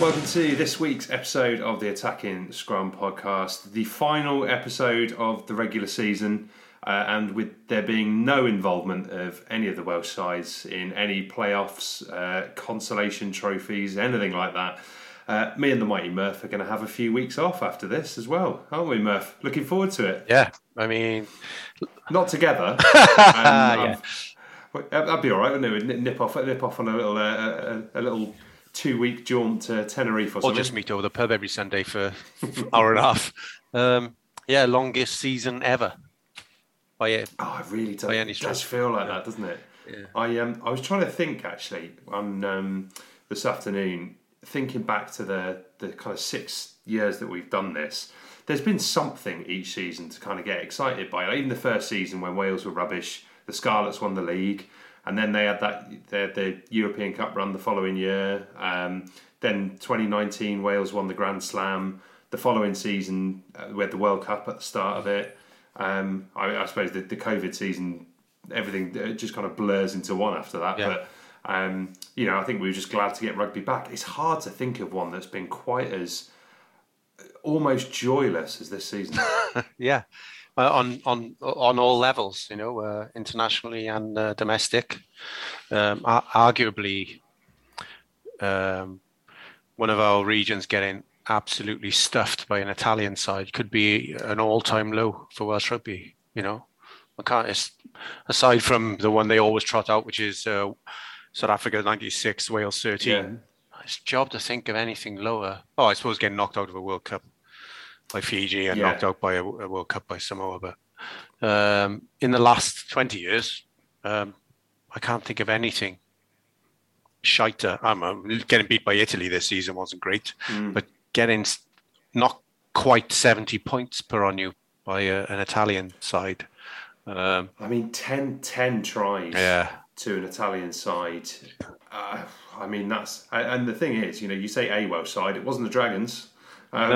Welcome to this week's episode of the Attacking Scrum podcast, the final episode of the regular season, and with there being no involvement of any of the Welsh sides in any playoffs, consolation trophies, anything like that, me and the mighty Murph are going to have a few weeks off after this as well, aren't we, Murph? Looking forward to it. Yeah, I mean... Not together. That'd be all right, wouldn't it? We'd nip off on a little 2-week jaunt to Tenerife or something. Or just meet over the pub every Sunday for an hour and a half. Yeah, longest season ever. It does feel like that, doesn't it? Yeah. I was trying to think, actually, on this afternoon, thinking back to the kind of 6 years that we've done this. There's been something each season to kind of get excited by. Like even the first season when Wales were rubbish, the Scarlets won the league. And then they had the European Cup run the following year. Then 2019, Wales won the Grand Slam. The following season, we had the World Cup at the start of it. I suppose the COVID season, everything just kind of blurs into one after that. Yeah. But, I think we were just glad to get rugby back. It's hard to think of one that's been quite as almost joyless as this season. Yeah. On all levels, internationally and domestic, arguably one of our regions getting absolutely stuffed by an Italian side could be an all-time low for Welsh rugby. Aside from the one they always trot out, which is South Africa '96, Wales 13. Yeah. It's a job to think of anything lower. Oh, I suppose getting knocked out of a World Cup by Fiji and knocked out by a World Cup by Samoa. But in the last 20 years, I can't think of anything shiter. Getting beat by Italy this season wasn't great, but getting not quite 70 points put on you by an Italian side. 10 tries to an Italian side. And the thing is, you say a Welsh side, it wasn't the Dragons. I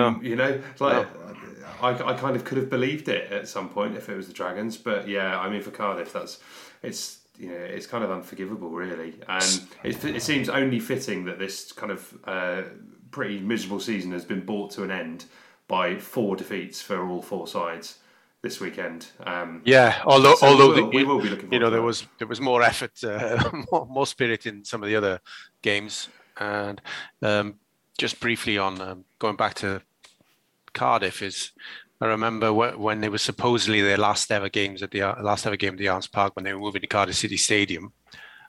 kind of could have believed it at some point if it was the Dragons, but for Cardiff, it's kind of unforgivable, really, and it seems only fitting that this kind of pretty miserable season has been brought to an end by 4 defeats for all 4 sides this weekend. Although we will be looking forward. There was more effort, more spirit in some of the other games, and. Just briefly on going back to Cardiff I remember when they were supposedly their last ever games at the last ever game at the Arms Park when they were moving to Cardiff City Stadium.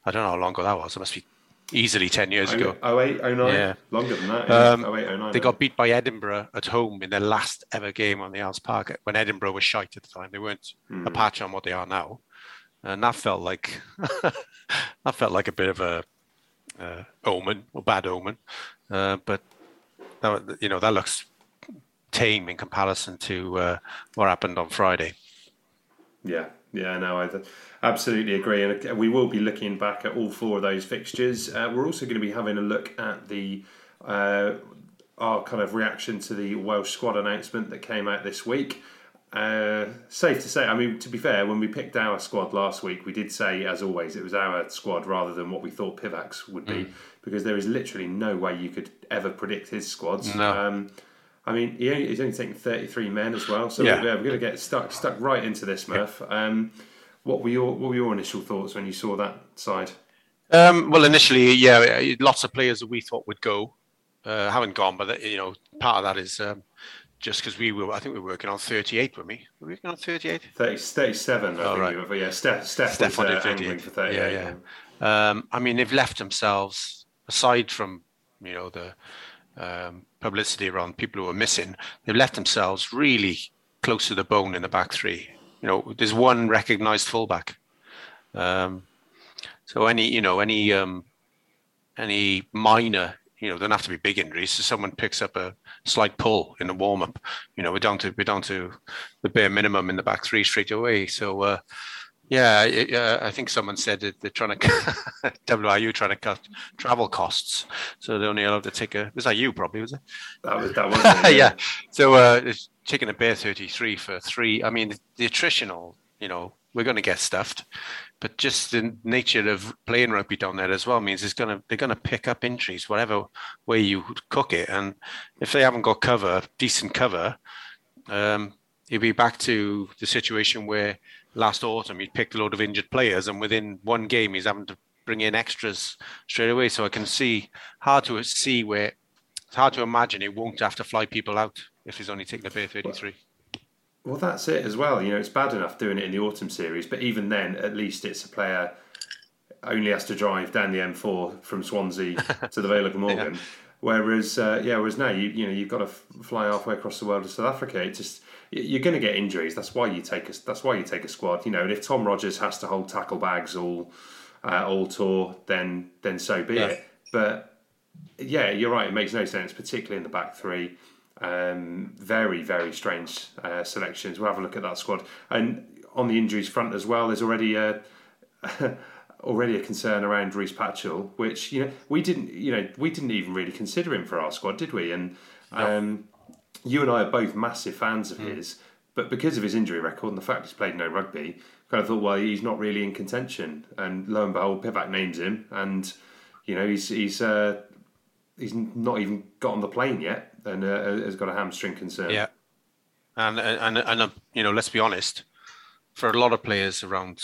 I don't know how long ago that was. It must be easily 10 years ago. 08, 09, yeah. Longer than that. Yeah. 08, 09, they got beat by Edinburgh at home in their last ever game on the Alps Park, when Edinburgh was shite at the time. They weren't a patch on what they are now. And that felt like that felt like a bit of a omen, or bad omen. But that, you know, that looks tame in comparison to what happened on Friday. Yeah. Yeah, no, I absolutely agree. And we will be looking back at all four of those fixtures. We're also going to be having a look at the our kind of reaction to the Welsh squad announcement that came out this week. Safe to say, I mean, to be fair, when we picked our squad last week, we did say, as always, it was our squad rather than what we thought Pivac's would be, because there is literally no way you could ever predict his squads. No. I mean, he's only taking 33 men as well, so we're going to get stuck right into this, Murph. What were your initial thoughts when you saw that side? Well, initially, yeah, lots of players that we thought would go haven't gone, but you know, part of that is just because we were working on 38, weren't we? Were we working on 38? 37, I think. Right. We were, yeah, Steph was angling for 38. Yeah. I mean, they've left themselves, aside from, you know, the publicity around people who are missing, they've left themselves really close to the bone in the back three. You know, there's one recognised fullback, so any minor, you know, don't have to be big injuries. So someone picks up a slight pull in the warm up, you know, we're down to the bare minimum in the back three straight away. So I think someone said that they're trying to WIU trying to cut travel costs, so they're only allowed to take a. Was that you? Probably was it? That was. It, yeah. So it's taking a bare 33 for three. I mean, the attritional. You know, we're going to get stuffed, but just the nature of playing rugby down there as well means they're going to pick up injuries, whatever way you cook it, and if they haven't got decent cover, you'll be back to the situation where. Last autumn, he picked a load of injured players, and within one game, he's having to bring in extras straight away. So I can see it's hard to imagine it won't have to fly people out if he's only taking a bare 33. Well, that's it as well. You know, it's bad enough doing it in the autumn series, but even then, at least it's a player only has to drive down the M4 from Swansea to the Vale of Morgan. Yeah. Whereas now you've got to fly halfway across the world to South Africa. It just you're going to get injuries. That's why you take a squad. You know, and if Tom Rogers has to hold tackle bags all tour, then so be it. But yeah, you're right. It makes no sense, particularly in the back three. Very, very strange selections. We'll have a look at that squad. And on the injuries front as well, there's already already a concern around Rhys Patchell, which we didn't even really consider him for our squad, did we? And you and I are both massive fans of his, but because of his injury record and the fact he's played no rugby, kind of thought, well, he's not really in contention. And lo and behold, Pivac names him, and you know he's not even got on the plane yet, and has got a hamstring concern. Yeah, and you know, let's be honest, for a lot of players around.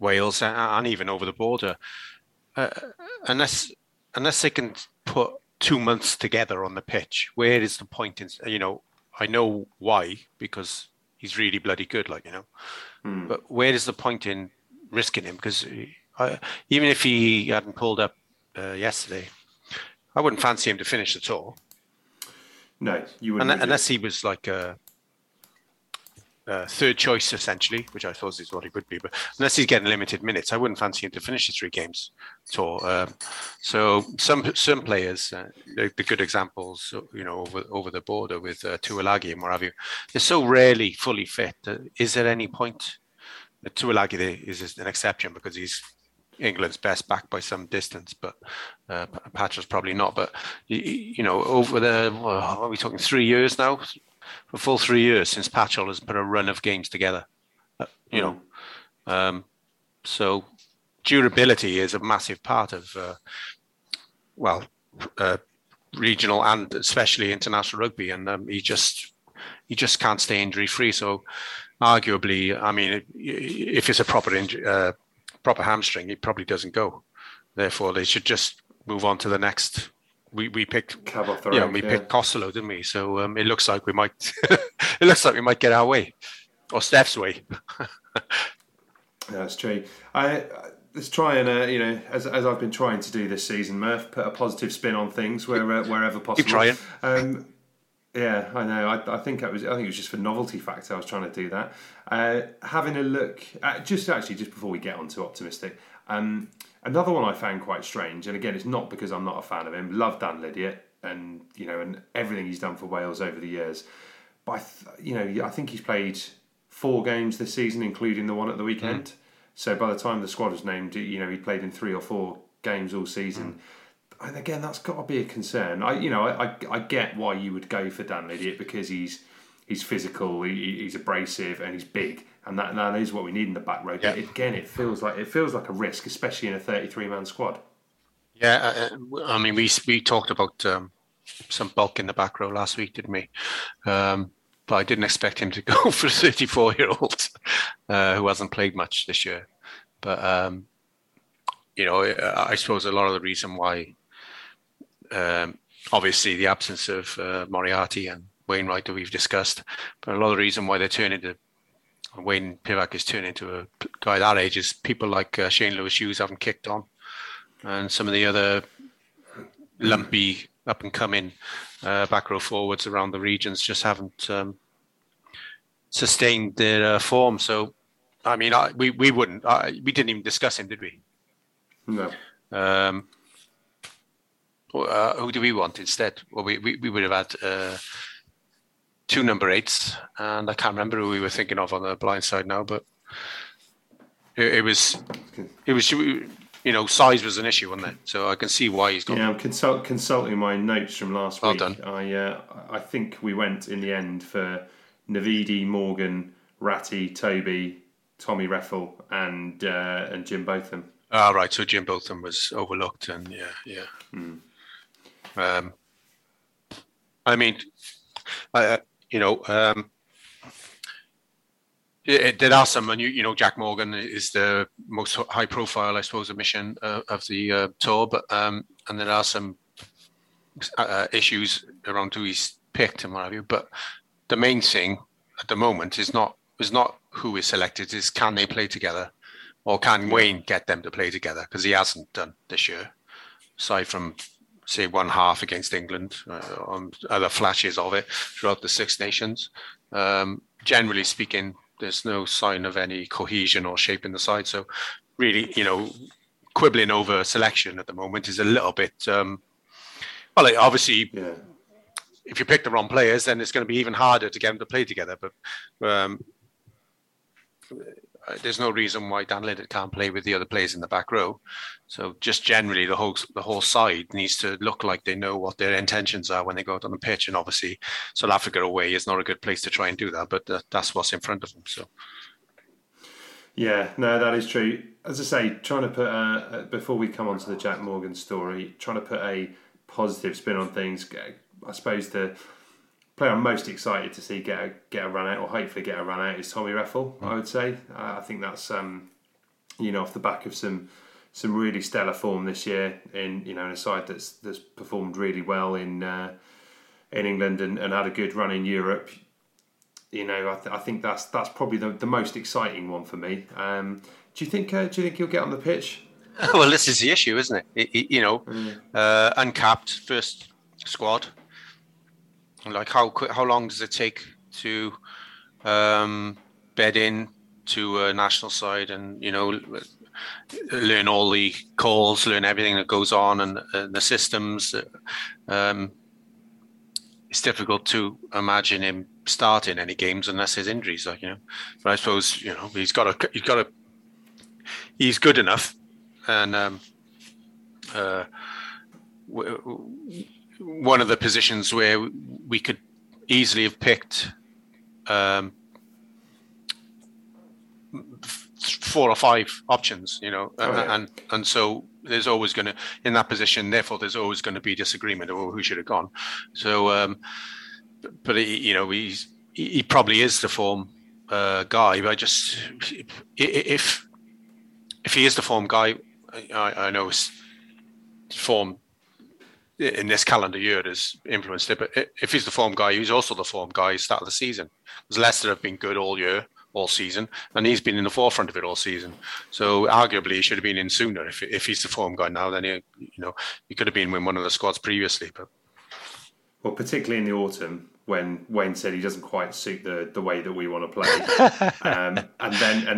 Wales and even over the border, unless they can put 2 months together on the pitch, where is the point? In, you know, I know why, because he's really bloody good, like, you know. But where is the point in risking him? Because even if he hadn't pulled up yesterday, I wouldn't fancy him to finish at all. No, you wouldn't. Unless he was like a. Third choice, essentially, which I thought is what he would be, but unless he's getting limited minutes, I wouldn't fancy him to finish the three games at all. So some players, the good examples, you know, over the border with Tuilagi and what have you, they're so rarely fully fit. Is there any point? Tuilagi is an exception because he's England's best back by some distance, but Patchell's probably not. But you know, over the are we talking 3 years now? For full 3 years since Patchell has put a run of games together, you know, so durability is a massive part of, regional and especially international rugby, and he just can't stay injury free. So, arguably, I mean, if it's a proper injury, proper hamstring, it probably doesn't go. Therefore, they should just move on to the next. We picked Cab off the rank, picked Costello, didn't we? So it looks like we might get our way, or Steph's way. That's true. Let's try and, you know, as I've been trying to do this season, Murph, put a positive spin on things wherever possible. Keep trying. Yeah, I know. I think it was just for novelty factor I was trying to do that. Having a look, just before we get on to optimistic, another one I found quite strange, and again, it's not because I'm not a fan of him. Love Dan Lydiate and, you know, and everything he's done for Wales over the years. But, I think he's played 4 games this season, including the one at the weekend. Mm. So by the time the squad was named, you know, he played in 3 or 4 games all season. Mm. And again, that's got to be a concern. I get why you would go for Dan Lydiate because he's physical, he's abrasive, and he's big, and that is what we need in the back row. But again, it feels like a risk, especially in a 33-man squad. Yeah, I mean, we talked about some bulk in the back row last week, didn't we? But I didn't expect him to go for a 34-year-old who hasn't played much this year. But, you know, I suppose a lot of the reason why, obviously the absence of Moriarty and Wainwright that we've discussed, but a lot of the reason why they turn into, Wayne Pivac is turned into a guy that age is people like Shane Lewis Hughes haven't kicked on. And some of the other lumpy up-and-coming back row forwards around the regions just haven't sustained their form. So, I mean, we didn't even discuss him, did we? No. Who do we want instead? Well, we would have had 2 number 8s, and I can't remember who we were thinking of on the blind side now, but it was. You know, size was an issue, wasn't it? So I can see why he's got. Yeah, I'm consulting my notes from last week. Well done. I think we went in the end for Navidi, Morgan, Ratty, Toby, Tommy Reffell, and Jim Botham. Ah, right. So Jim Botham was overlooked, and yeah. Mm. I mean, there are some, and you know, Jack Morgan is the most high-profile, I suppose, omission of the tour, but and there are some issues around who he's picked and what have you. But the main thing at the moment is not who is selected; is can they play together, or can Wayne get them to play together? Because he hasn't done this year, aside from say one half against England, on other flashes of it throughout the Six Nations. Generally speaking, there's no sign of any cohesion or shape in the side. So really, you know, quibbling over selection at the moment is a little bit... If you pick the wrong players, then it's going to be even harder to get them to play together. But there's no reason why Dan Lydiate can't play with the other players in the back row. So just generally, the whole side needs to look like they know what their intentions are when they go out on the pitch. And obviously, South Africa away is not a good place to try and do that, but that's what's in front of them. So, yeah, no, that is true. As I say, trying to put before we come on to the Jack Morgan story, trying to put a positive spin on things. I suppose the player I'm most excited to see get a run out, or hopefully get a run out, is Tommy Reffell. I would say I think that's you know, off the back of some really stellar form this year in, you know, in a side that's performed really well in England and had a good run in Europe. You know, I think that's probably the most exciting one for me. Do you think he'll get on the pitch? Well, this is the issue, isn't it? Uncapped first squad. Like how long does it take to bed in to a national side and, you know, learn all the calls, learn everything that goes on and the systems? It's difficult to imagine him starting any games unless his injuries, like, you know. But I suppose, you know, he's good enough, and one of the positions where we could easily have picked 4 or 5 options, you know, and so there's always going to, in that position, therefore there's always going to be disagreement over who should have gone. So, but he, you know, he probably is the form guy. But I just, if he is the form guy, I know his form in this calendar year has influenced it, but if he's the form guy, he's also the form guy start of the season. Because Leicester have been good all year, all season, and he's been in the forefront of it all season. So arguably he should have been in sooner. If he's the form guy now, then he could have been in one of the squads previously. But well, particularly in the autumn when Wayne said he doesn't quite suit the way that we want to play, and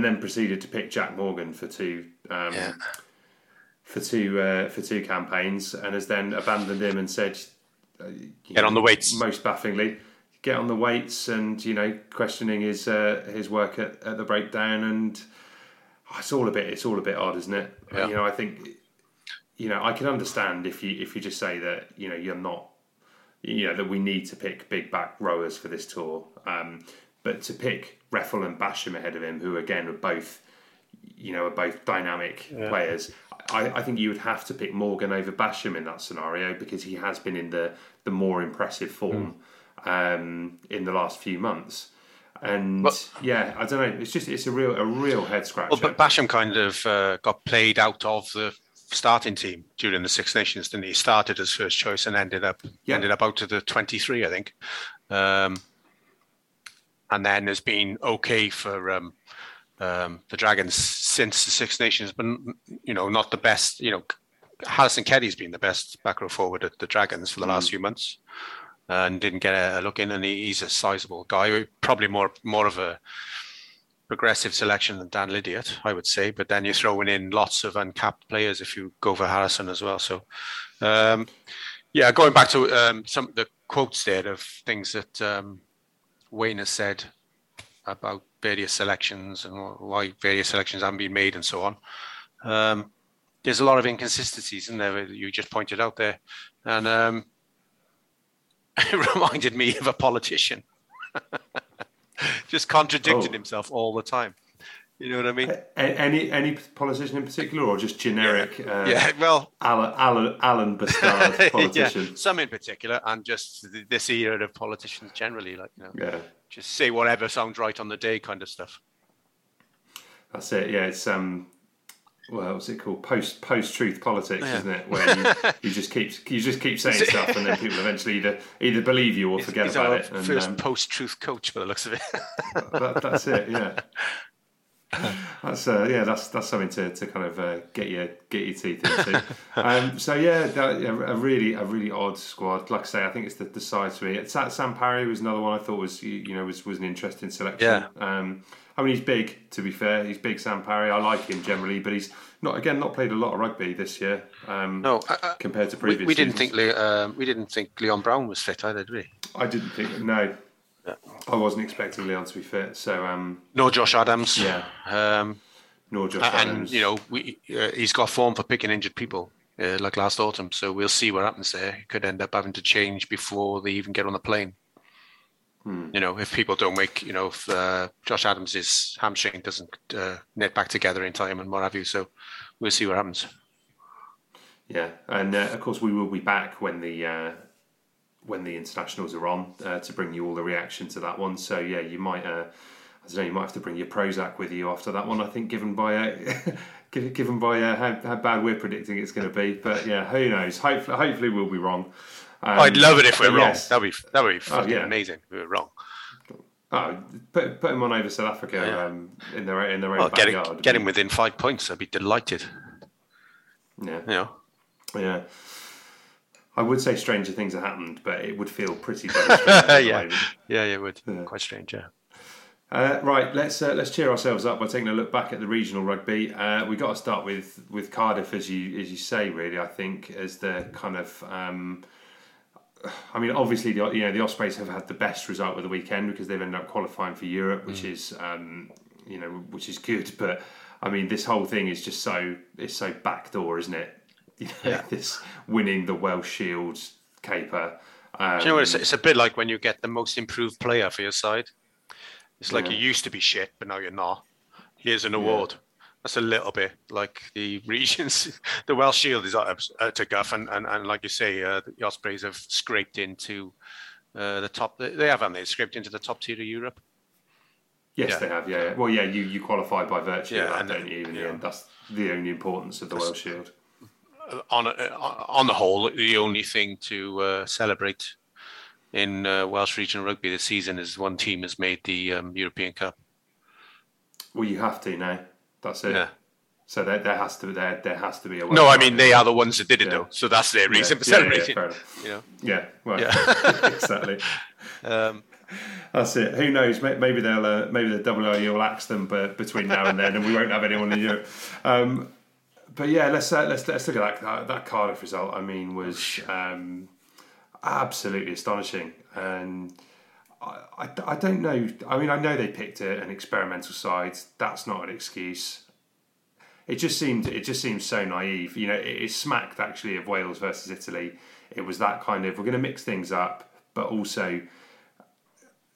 then proceeded to pick Jack Morgan for two campaigns, and has then abandoned him and said, "Get on the weights." Most bafflingly, get on the weights, and questioning his work at the breakdown, and it's all a bit odd, isn't it? Yeah. I think I can understand if you just say that you're not. That we need to pick big back rowers for this tour. But to pick Reffell and Basham ahead of him, who again are both dynamic players, I think you would have to pick Morgan over Basham in that scenario, because he has been in the more impressive form in the last few months. And I don't know. It's just it's a real head scratcher. Well, but Basham kind of got played out of the starting team during the Six Nations, didn't he? Started as first choice and ended up out to the 23, I think. And then has been okay for the Dragons since the Six Nations, but not the best. Harrison Kelly's been the best back row forward at the Dragons for the last few months, and didn't get a look in. And he's a sizable guy, probably more of a progressive selection than Dan Lydiate, I would say, but then you're throwing in lots of uncapped players if you go for Harrison as well. So, going back to some of the quotes there of things that Wayne has said about various selections and why various selections haven't been made and so on. There's a lot of inconsistencies in there, you just pointed out there, and it reminded me of a politician. Just contradicted himself all the time. You know what I mean? Any politician in particular, or just generic? Well, Alan Bastard politician. Yeah, some in particular, and just this era of politicians generally, just say whatever sounds right on the day, kind of stuff. That's it. Yeah, it's what's it called? Post-truth politics, isn't it? Where you just keep saying stuff, and then people eventually either believe you or forget about it. And, first post-truth coach, by the looks of it. That's it. Yeah. That's something to kind of get your teeth into. A really odd squad. Like I say, I think it's the size for me. Sam Parry was another one I thought was an interesting selection. Yeah. He's big. To be fair, he's big. Sam Parry, I like him generally, but he's not played a lot of rugby this year. Compared to previous, we didn't think Leon Brown was fit either, did we? I didn't think no. Yeah. I wasn't expecting Leon to be fit. So nor Josh Adams. Yeah. Nor Josh Adams. And he's got form for picking injured people, like last autumn. So we'll see what happens there. He could end up having to change before they even get on the plane. If people don't make, if Josh Adams' hamstring doesn't knit back together in time and what have you. So we'll see what happens. Yeah, and of course we will be back when the internationals are on to bring you all the reaction to that one. So yeah, you might, you might have to bring your Prozac with you after that one. I think given by how bad we're predicting it's going to be. But yeah, who knows? Hopefully we'll be wrong. I'd love it if we're wrong. Yes. That'd be fucking amazing if we were wrong. Oh, put him on over South Africa in their own backyard. Get him within 5 points. I'd be delighted. Yeah. Yeah. I would say stranger things have happened, but it would feel pretty strange. It would. Yeah. Quite strange, yeah. Right, let's cheer ourselves up by taking a look back at the regional rugby. We got to start with Cardiff, as you say, really. I think as the kind of, obviously the Ospreys have had the best result of the weekend because they've ended up qualifying for Europe, which is which is good. But this whole thing is just so backdoor, isn't it? This winning the Welsh Shield caper. Do you know what? It's a bit like when you get the most improved player for your side. It's like you used to be shit, but now you're not. Here's an award. That's a little bit like the regions. The Welsh Shield is up to guff, and like you say, the Ospreys have scraped into the top. They have, haven't they? Scraped into the top tier of Europe. Yes, they have. Yeah. Well, yeah. You qualify by virtue of that, don't you? Even in the end, that's the only importance of the Welsh Shield. On the whole, the only thing to celebrate in Welsh regional rugby this season is one team has made the European Cup. Well, you have to now. That's it. Yeah. So there has to be a way. No, I mean they are the ones that didn't know, so that's their reason for celebrating. Exactly. That's it. Who knows? Maybe the WRU will axe them, but between now and then, and we won't have anyone in Europe. But yeah, let's look at that Cardiff result. I mean, was absolutely astonishing, and I don't know. I mean, I know they picked an experimental side. That's not an excuse. It just seemed so naive. You know, it smacked actually of Wales versus Italy. It was that kind of, we're going to mix things up, but also,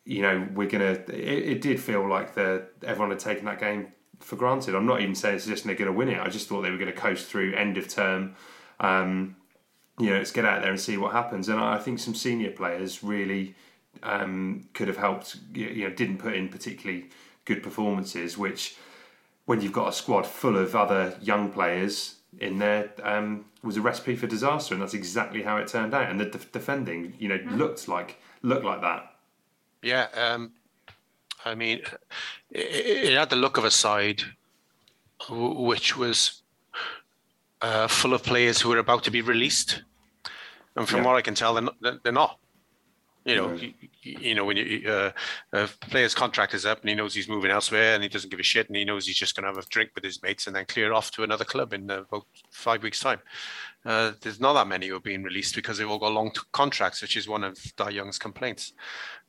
you know, we're going to... It did feel like everyone had taken that game for granted. I'm not even suggesting they're going to win it. I just thought they were going to coast through end of term. You know, let's get out there and see what happens. And I think some senior players really could have helped, you know, didn't put in particularly good performances, which, when you've got a squad full of other young players in there, was a recipe for disaster, and that's exactly how it turned out. And the defending, you know, looked like that. Yeah, I mean, it had the look of a side which was full of players who were about to be released, and from what I can tell, they're not. You know, when a player's contract is up and he knows he's moving elsewhere and he doesn't give a shit and he knows he's just going to have a drink with his mates and then clear off to another club in about 5 weeks' time. There's not that many who are being released because they've all got long contracts, which is one of Di Young's complaints.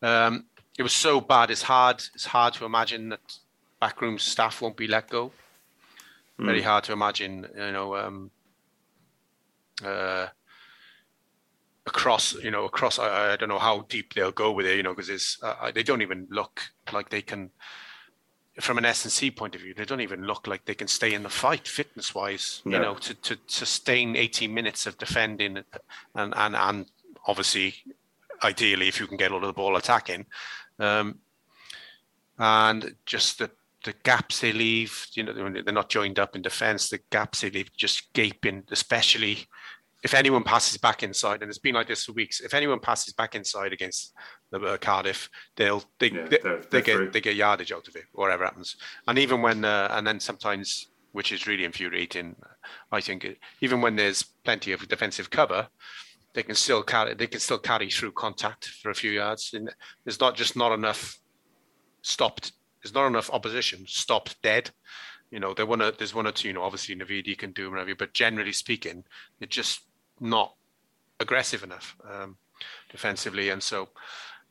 It was so bad. It's hard to imagine that backroom staff won't be let go. Very hard to imagine, you know, across, I don't know how deep they'll go with it, you know, because they don't even look like they can, from an S&C point of view, they don't even look like they can stay in the fight fitness-wise, you know, to sustain 80 minutes of defending and obviously, ideally, if you can get all of the ball attacking. And just the gaps they leave, you know, they're not joined up in defence, the gaps they leave just gaping, especially... If anyone passes back inside, and it's been like this for weeks, if anyone passes back inside against the Cardiff, they get yardage out of it, whatever happens. And even when, and then sometimes, which is really infuriating, I think, even when there's plenty of defensive cover, they can still carry through contact for a few yards. And there's not enough opposition stopped dead. You know, there's one or two. You know, obviously Navidi can do whatever, but generally speaking, they're just not aggressive enough defensively, and so,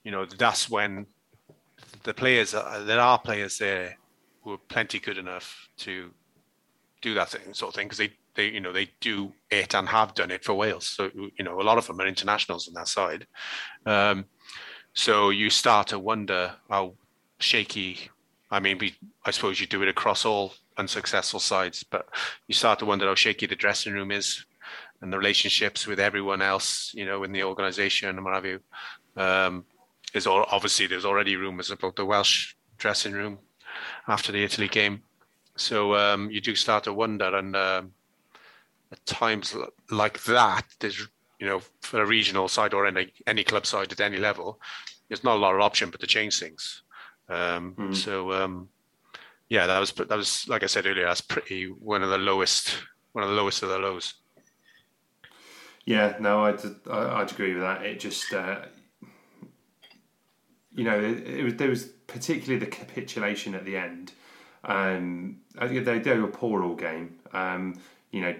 you know, that's when there are players there who are plenty good enough to do that sort of thing, because they you know, they do it and have done it for Wales. So, you know, a lot of them are internationals on that side, so you start to wonder how shaky. I mean, I suppose you do it across all unsuccessful sides, but you start to wonder how shaky the dressing room is, and the relationships with everyone else, you know, in the organisation and what have you. Obviously, there's already rumours about the Welsh dressing room after the Italy game. So you do start to wonder, and at times like that, there's, you know, for a regional side or any club side at any level, there's not a lot of option but to change things. So that was like I said earlier, that's pretty one of the lowest of the lows. Yeah, no, I'd agree with that. It just, you know, there was particularly the capitulation at the end. I think they were poor all game. You know,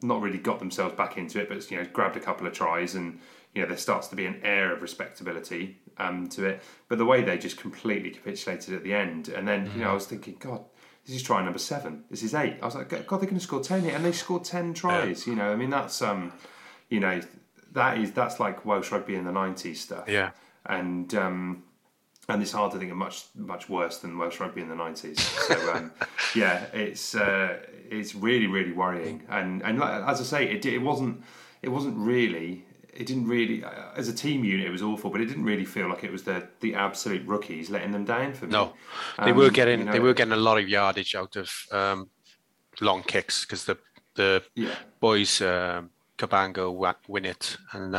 not really got themselves back into it, but, you know, grabbed a couple of tries, and, you know, there starts to be an air of respectability to it. But the way they just completely capitulated at the end, and then, you know, I was thinking, God, this is try number 7. This is 8. I was like, God, they're going to score 10 here, and they scored 10 tries. Yeah. You know, I mean, that's you know, that's like Welsh rugby in the 90s stuff. Yeah, and it's hard to think of much worse than Welsh rugby in the 90s. So yeah, it's really, really worrying. And like, as I say, it wasn't really. It didn't really, as a team unit, it was awful, but it didn't really feel like it was the absolute rookies letting them down for me. No, they were getting a lot of yardage out of long kicks, because the boys Kabango, Winnett, and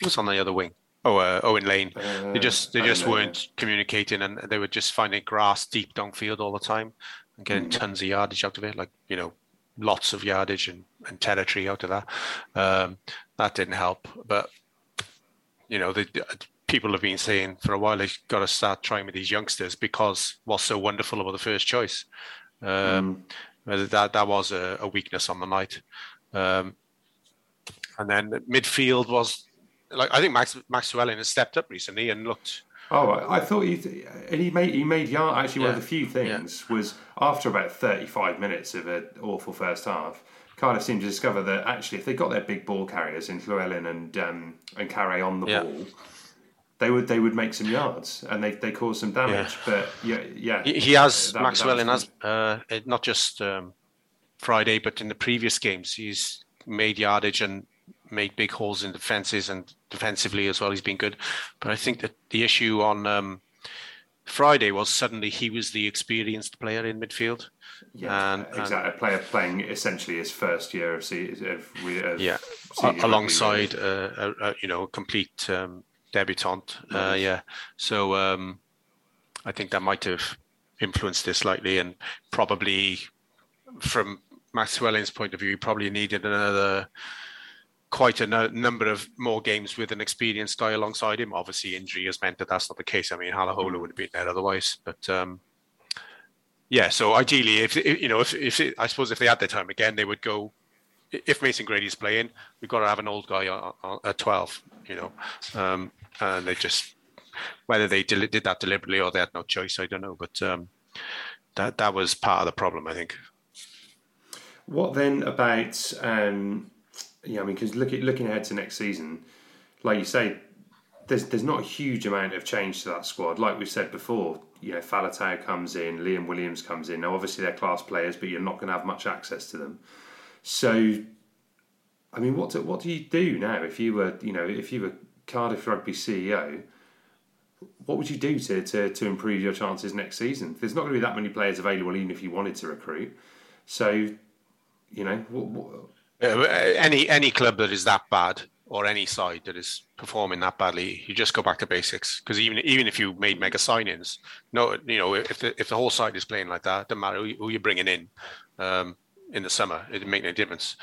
who's on the other wing? Owen Lane. They just weren't communicating, and they were just finding grass deep downfield all the time and getting tons of yardage out of it, like, you know, lots of yardage and territory out of that. That didn't help. But, you know, people have been saying for a while, they've got to start trying with these youngsters because what's so wonderful about the first choice. That was a weakness on the night. And then midfield was, like, I think Max Llewellyn has stepped up recently and looked. Oh, I thought he made yard. Actually, one of the few things was after about 35 minutes of an awful first half, Cardiff seemed to discover that actually, if they got their big ball carriers in Llewellyn and Carré on the ball, they would make some yards and they caused some damage. But Max Llewellyn has not just Friday, but in the previous games, he's made yardage and made big holes in defences, and defensively as well, he's been good. But I think that the issue on Friday was suddenly he was the experienced player in midfield. Yeah, exactly. A player playing essentially his first year alongside a complete debutant. So I think that might have influenced this slightly, and probably from Max Llewellyn's point of view, he probably needed another. Quite a number of more games with an experienced guy alongside him. Obviously, injury has meant that that's not the case. I mean, Halaholo would have been there otherwise. But so ideally, if they had their time again, they would go. If Mason Grady's playing, we've got to have an old guy at 12. And they just whether they did that deliberately or they had no choice, I don't know. But that was part of the problem, I think. What then about? Yeah, I mean, because looking ahead to next season, like you say, there's not a huge amount of change to that squad. Like we said before, Faletau comes in, Liam Williams comes in. Now, obviously, they're class players, but you're not going to have much access to them. So, I mean, what do you do now if you were, Cardiff Rugby CEO? What would you do to improve your chances next season? There's not going to be that many players available, even if you wanted to recruit. So, what any club that is that bad, or any side that is performing that badly, you just go back to basics. Because even if you made mega sign-ins, if the whole side is playing like that, it doesn't matter who you're bringing in the summer. It doesn't make no difference.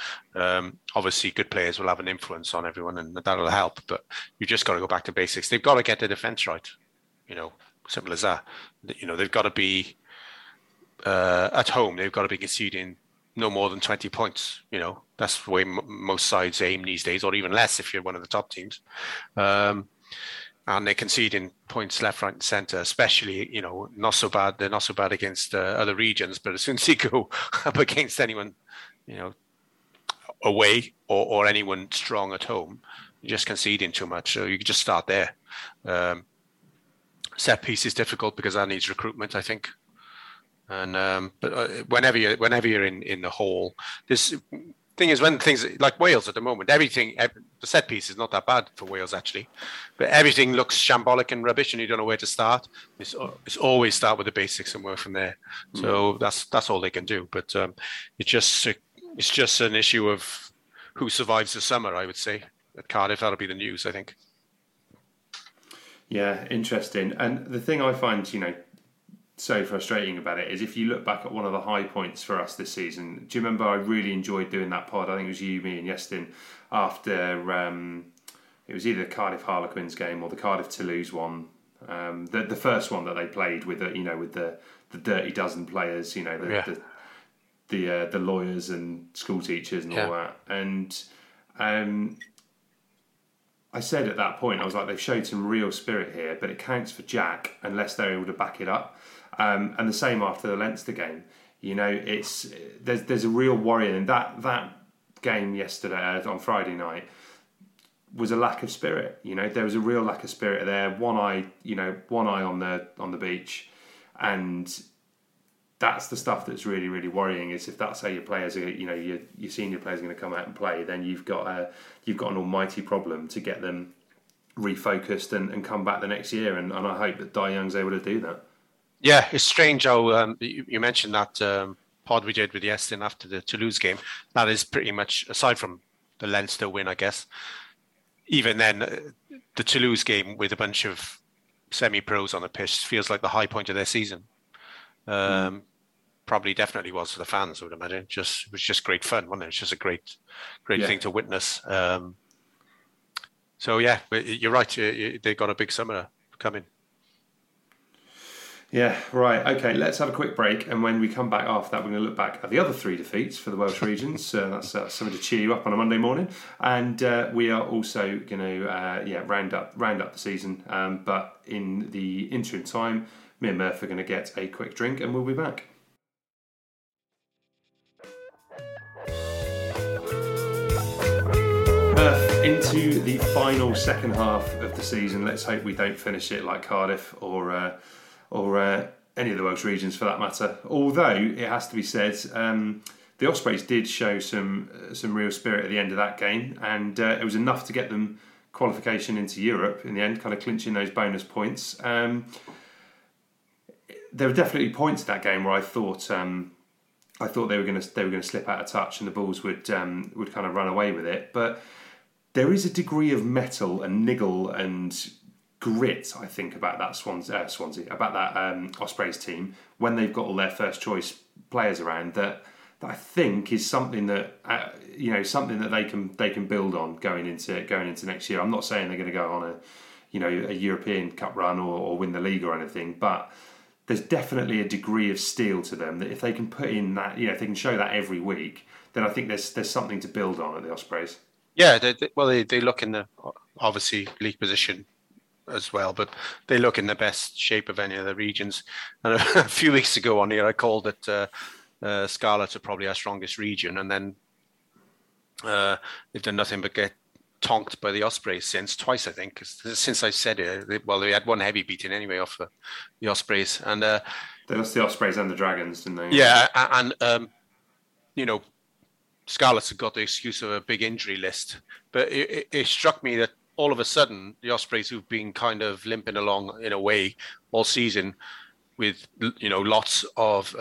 Obviously, good players will have an influence on everyone, and that'll help. But you just got to go back to basics. They've got to get their defence right. Simple as that. They've got to be at home. They've got to be conceding no more than 20 points. That's the way most sides aim these days, or even less if you're one of the top teams. And they're conceding points left, right, and centre, especially, not so bad. They're not so bad against other regions, but as soon as you go up against anyone, away or anyone strong at home, you're just conceding too much. So you can just start there. Set piece is difficult because that needs recruitment, I think. And but whenever you're in the hole, this thing is when things like Wales at the moment, the set piece is not that bad for Wales actually, but everything looks shambolic and rubbish, and you don't know where to start. It's always start with the basics and work from there. So that's all they can do. But it's just an issue of who survives the summer. I would say at Cardiff that'll be the news, I think. Yeah, interesting. And the thing I find, so frustrating about it is if you look back at one of the high points for us this season. Do you remember I really enjoyed doing that pod? I think it was you, me and Yestin after it was either the Cardiff Harlequins game or the Cardiff Toulouse one, the first one that they played with the dirty dozen players, the lawyers and school teachers and all that. And I said at that point, I was like, they've showed some real spirit here, but it counts for Jack unless they're able to back it up. And the same after the Leinster game, it's there's a real worry, and that game yesterday on Friday night was a lack of spirit. There was a real lack of spirit there. One eye on the beach, and that's the stuff that's really, really worrying. Is if that's how your players are, your senior players are going to come out and play, then you've got an almighty problem to get them refocused and come back the next year. And I hope that Dai Young's able to do that. Yeah, it's strange how you mentioned that pod we did with Yestin after the Toulouse game. That is pretty much, aside from the Leinster win, I guess, even then, the Toulouse game with a bunch of semi-pros on the pitch feels like the high point of their season. Probably definitely was for the fans, I would imagine. It was just great fun, wasn't it? It was just a great thing to witness. So, yeah, you're right. They've got a big summer coming. Yeah, right. Okay, let's have a quick break. And when we come back after that, we're going to look back at the other three defeats for the Welsh regions. So that's something to cheer you up on a Monday morning. And we are also going to round up the season. But in the interim time, me and Murph are going to get a quick drink and we'll be back. Into the final second half of the season. Let's hope we don't finish it like Cardiff or any of the Welsh regions for that matter. Although it has to be said, the Ospreys did show some real spirit at the end of that game, and it was enough to get them qualification into Europe in the end, kind of clinching those bonus points. There were definitely points in that game where I thought they were going to slip out of touch and the Bulls would kind of run away with it, but there is a degree of metal and niggle and grit, I think, about that Ospreys team when they've got all their first choice players around. That I think is something that they can build on going into next year. I'm not saying they're going to go on a European Cup run or win the league or anything, but there's definitely a degree of steel to them that if they can put in that, if they can show that every week, then I think there's something to build on at the Ospreys. Yeah, they look in the obviously league position as well, but they look in the best shape of any of the regions. And a few weeks ago on here, I called it Scarlets are probably our strongest region, and then they've done nothing but get tonked by the Ospreys since, twice I think. Since I said it, they had one heavy beating anyway off the Ospreys, and they lost the Ospreys and the Dragons, didn't they? Yeah, and Scarlets have got the excuse of a big injury list, but it struck me that all of a sudden the Ospreys, who've been kind of limping along in a way all season, with lots of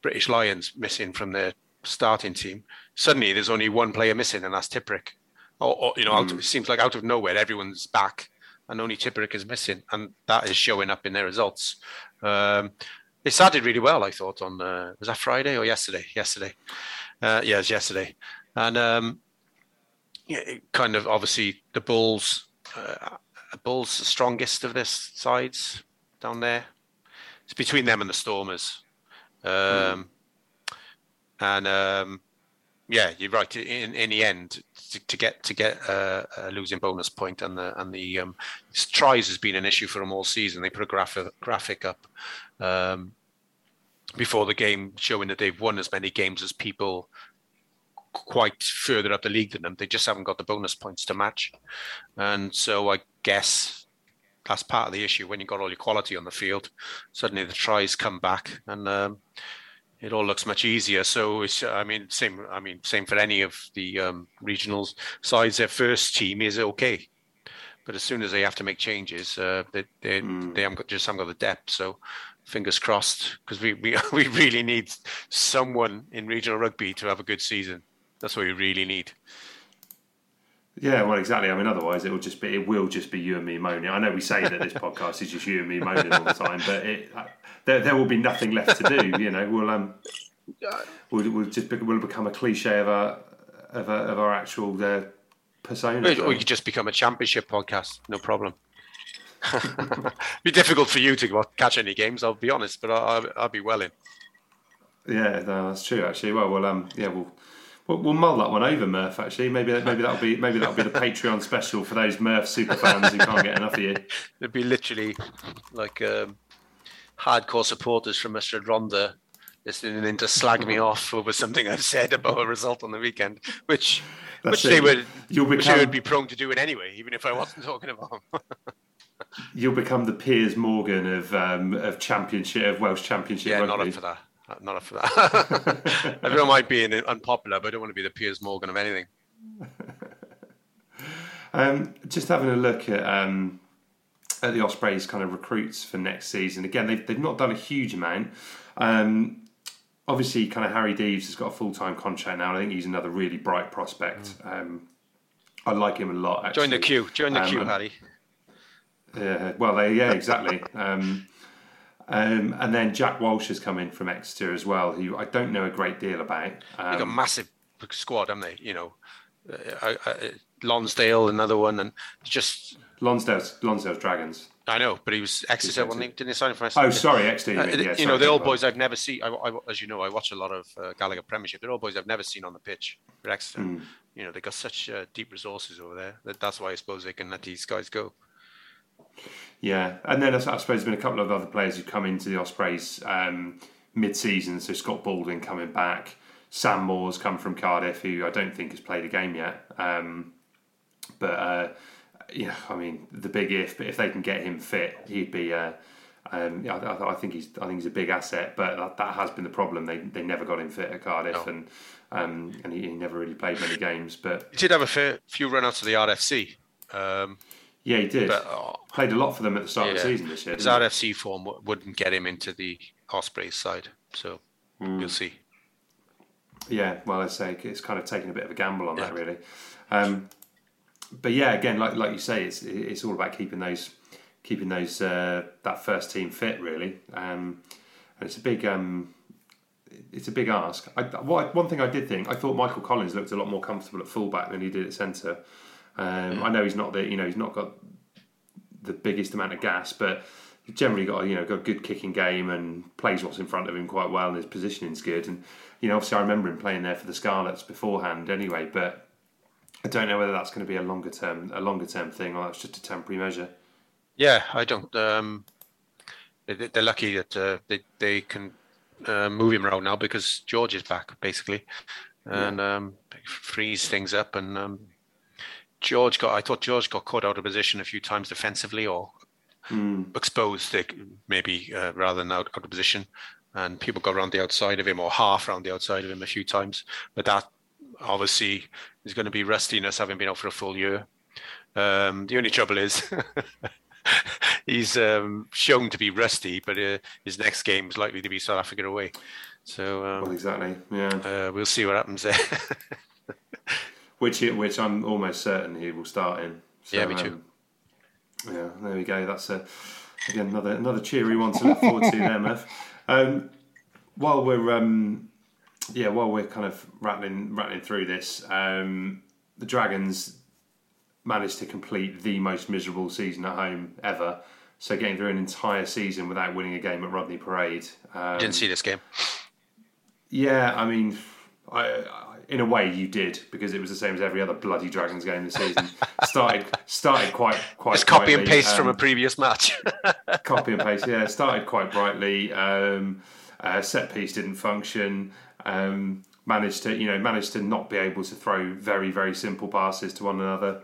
British Lions missing from their starting team, suddenly there's only one player missing, and that's Tipperick. It seems like out of nowhere everyone's back, and only Tipperick is missing, and that is showing up in their results. They started really well, I thought. On was that Friday or yesterday? Yesterday. Yeah, it was yesterday. And kind of obviously the Bulls, the strongest of their sides down there. It's between them and the Stormers. Yeah, you're right. In the end, to get a losing bonus point and the tries has been an issue for them all season. They put a graphic up before the game showing that they've won as many games as people quite further up the league than them. They just haven't got the bonus points to match, and so I guess that's part of the issue. When you've got all your quality on the field, suddenly the tries come back and. It all looks much easier. So same for any of the regional sides. Their first team is okay, but as soon as they have to make changes, they haven't got the depth. So fingers crossed, because we really need someone in regional rugby to have a good season. That's what we really need. Yeah, well, exactly. I mean, otherwise it will just be you and me moaning. I know we say that this podcast is just you and me moaning all the time, but there will be nothing left to do. We'll become a cliche of our actual persona. Or you could just become a championship podcast, no problem. It'd be difficult for you to catch any games, I'll be honest, but I'll be well in. Yeah, no, that's true. Actually, We'll mull that one over, Murph. Actually, maybe that'll be the Patreon special for those Murph superfans who can't get enough of you. It'd be literally like hardcore supporters from Mr. Ronda listening in to slag me off over something I've said about a result on the weekend, which they would be prone to doing anyway, even if I wasn't talking about them. You'll become the Piers Morgan of Welsh Championship. Yeah, rugby. Not up for that. Not up for that. I don't mind being unpopular, but I don't want to be the Piers Morgan of anything. Just having a look at the Ospreys' kind of recruits for next season. Again, they've not done a huge amount. Obviously, kind of Harry Deeves has got a full-time contract now. I think he's another really bright prospect. I like him a lot, actually. Join the queue, Harry. Yeah, exactly. And then Jack Walsh has come in from Exeter as well, who I don't know a great deal about. They've got a massive squad, haven't they? You know, Lonsdale, another one, and just... Lonsdale's Dragons. I know, but he was Exeter, wasn't he? Didn't he sign for Exeter? Oh, sorry, Exeter. You know, they're all boys I've never seen. As you know, I watch a lot of Gallagher Premiership. They're all boys I've never seen on the pitch for Exeter. Mm. You know, they've got such deep resources over there. That's why I suppose they can let these guys go. Yeah, and then I suppose there's been a couple of other players who've come into the Ospreys mid-season. So Scott Baldwin coming back. Sam Moore's come from Cardiff, who I don't think has played a game yet. Yeah, I mean the big if, but if they can get him fit, he'd be. I think he's a big asset, but that has been the problem. They never got him fit at Cardiff, no. And he never really played many games. But he did have a few run-outs of the RFC. Yeah, he did. But, played a lot for them at the start of the season this year. His RFC form wouldn't get him into the Ospreys side, so you'll see. Yeah, well, I say it's kind of taking a bit of a gamble on that, really. But yeah, again, like you say, it's all about keeping those that first team fit, really. And it's a big ask. One thing I did think, I thought Michael Collins looked a lot more comfortable at fullback than he did at centre. I know he's not got the biggest amount of gas, but he's generally got a good kicking game and plays what's in front of him quite well, and his positioning's good. And obviously, I remember him playing there for the Scarlets beforehand, anyway, but. I don't know whether that's going to be a longer term thing, or that's just a temporary measure. Yeah, I don't. They're lucky that they can move him around now because George is back basically, and frees things up. And I thought George got caught out of position a few times defensively, or exposed maybe rather than out of position, and people got around the outside of him or half around the outside of him a few times, but that. Obviously, there's going to be rustiness having been out for a full year. The only trouble is he's shown to be rusty, but his next game is likely to be South Africa away. So, exactly, yeah. We'll see what happens there. which I'm almost certain he will start in. So, yeah, me too. Yeah, there we go. That's again another cheery one to look forward to there, Murph. While we're kind of rattling through this, the Dragons managed to complete the most miserable season at home ever. So getting through an entire season without winning a game at Rodney Parade. Didn't see this game. Yeah, I mean, I in a way you did, because it was the same as every other bloody Dragons game this season. Started quite. Just copy and paste from a previous match. Copy and paste. Yeah, started quite brightly. Set piece didn't function. Managed to not be able to throw very, very simple passes to one another,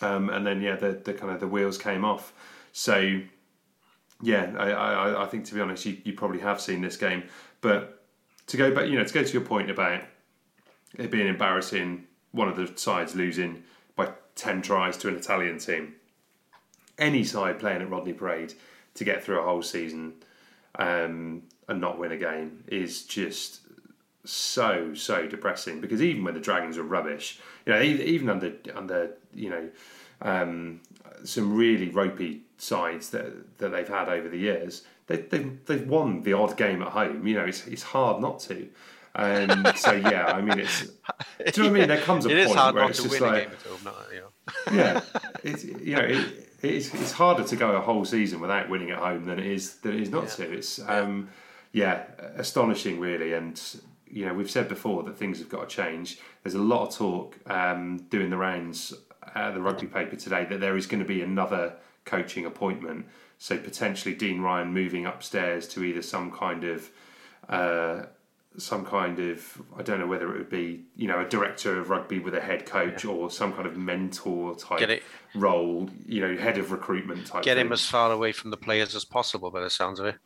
and then the kind of the wheels came off. So I think, to be honest, you probably have seen this game. But to go back, to go to your point about it being embarrassing, one of the sides losing by 10 tries to an Italian team, any side playing at Rodney Parade to get through a whole season and not win a game is just so depressing, because even when the Dragons were rubbish, even under some really ropey sides that they've had over the years, they've won the odd game at home. It's hard not to. Do you know what I mean? There comes a point where it's just like, it's harder to go a whole season without winning at home than it is not to. It's astonishing, really, and. We've said before that things have got to change. There's a lot of talk doing the rounds at the rugby paper today that there is going to be another coaching appointment. So potentially Dean Ryan moving upstairs to either some kind of I don't know whether it would be a director of rugby with a head coach or some kind of mentor type role, head of recruitment type. Get him as far away from the players as possible, by the sounds of it.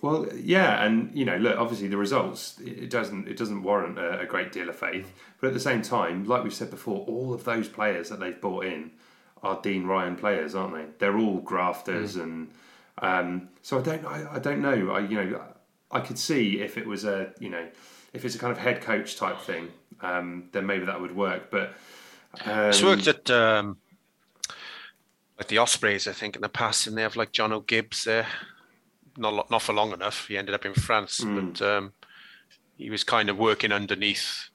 Well, yeah, and look. Obviously, the results it doesn't warrant a great deal of faith. But at the same time, like we've said before, all of those players that they've brought in are Dean Ryan players, aren't they? They're all grafters, and so I don't know. I could see if it was a if it's a kind of head coach type thing, then maybe that would work. But He's worked at like the Ospreys, I think, in the past, and they have like John O'Gibbs there. Not for long enough. He ended up in France, but he was kind of working underneath